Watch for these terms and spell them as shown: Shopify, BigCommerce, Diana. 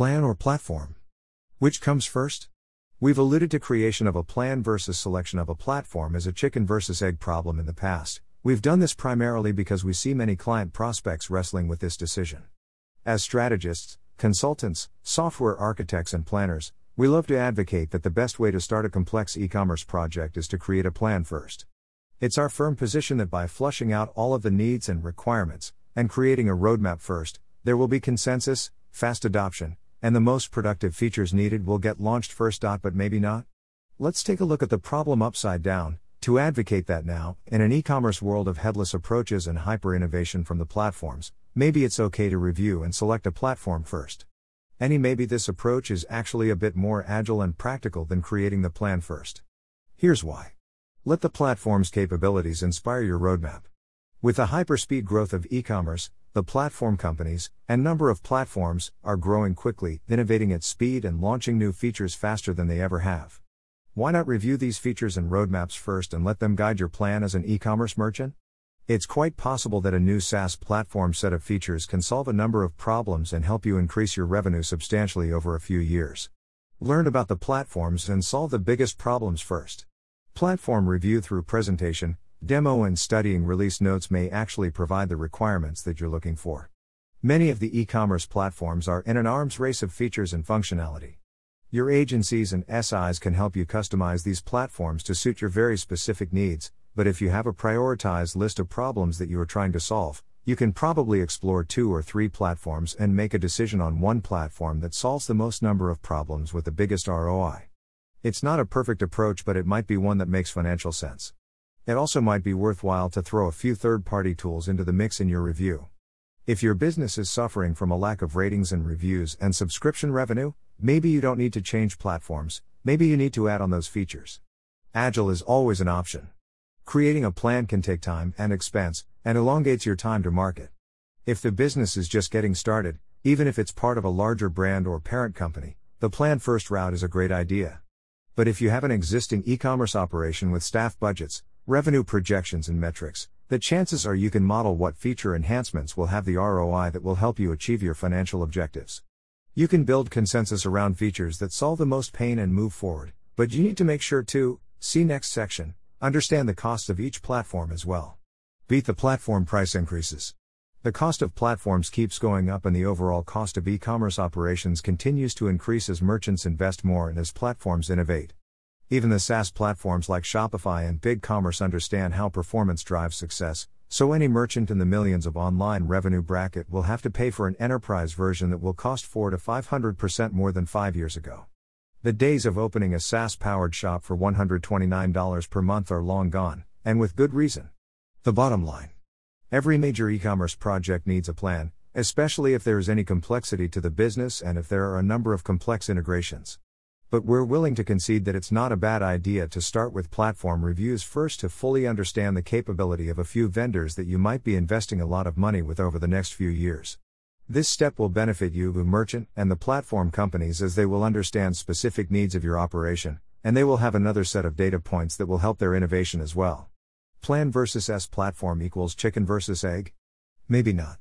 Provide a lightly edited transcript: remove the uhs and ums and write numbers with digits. Plan or platform? Which comes first? We've alluded to creation of a plan versus selection of a platform as a chicken versus egg problem in the past. We've done this primarily because we see many client prospects wrestling with this decision. As strategists, consultants, software architects and planners, we love to advocate that the best way to start a complex e-commerce project is to create a plan first. It's our firm position that by flushing out all of the needs and requirements, and creating a roadmap first, there will be consensus, fast adoption, and the most productive features needed will get launched first. But maybe not. Let's take a look at the problem upside down, to advocate that now, in an e-commerce world of headless approaches and hyper-innovation from the platforms, maybe it's okay to review and select a platform first. And maybe this approach is actually a bit more agile and practical than creating the plan first. Here's why. Let the platform's capabilities inspire your roadmap. With the hyper-speed growth of e-commerce, the platform companies, and number of platforms, are growing quickly, innovating at speed and launching new features faster than they ever have. Why not review these features and roadmaps first and let them guide your plan as an e-commerce merchant? It's quite possible that a new SaaS platform set of features can solve a number of problems and help you increase your revenue substantially over a few years. Learn about the platforms and solve the biggest problems first. Platform review through presentation, demo and studying release notes may actually provide the requirements that you're looking for. Many of the e-commerce platforms are in an arms race of features and functionality. Your agencies and SIs can help you customize these platforms to suit your very specific needs, but if you have a prioritized list of problems that you are trying to solve, you can probably explore 2 or 3 platforms and make a decision on one platform that solves the most number of problems with the biggest ROI. It's not a perfect approach, but it might be one that makes financial sense. It also might be worthwhile to throw a few third-party tools into the mix in your review. If your business is suffering from a lack of ratings and reviews and subscription revenue, maybe you don't need to change platforms, maybe you need to add on those features. Agile is always an option. Creating a plan can take time and expense, and elongates your time to market. If the business is just getting started, even if it's part of a larger brand or parent company, the plan-first route is a great idea. But if you have an existing e-commerce operation with staff budgets, revenue projections and metrics, the chances are you can model what feature enhancements will have the ROI that will help you achieve your financial objectives. You can build consensus around features that solve the most pain and move forward, but you need to make sure to, see next section, understand the costs of each platform as well. Beat the platform price increases. The cost of platforms keeps going up and the overall cost of e-commerce operations continues to increase as merchants invest more and as platforms innovate. Even the SaaS platforms like Shopify and BigCommerce understand how performance drives success, so any merchant in the millions of online revenue bracket will have to pay for an enterprise version that will cost 4 to 500% more than 5 years ago. The days of opening a SaaS-powered shop for $129 per month are long gone, and with good reason. The bottom line. Every major e-commerce project needs a plan, especially if there is any complexity to the business and if there are a number of complex integrations. But we're willing to concede that it's not a bad idea to start with platform reviews first to fully understand the capability of a few vendors that you might be investing a lot of money with over the next few years. This step will benefit you, the merchant, and the platform companies as they will understand specific needs of your operation, and they will have another set of data points that will help their innovation as well. Plan versus S platform equals chicken versus egg? Maybe not.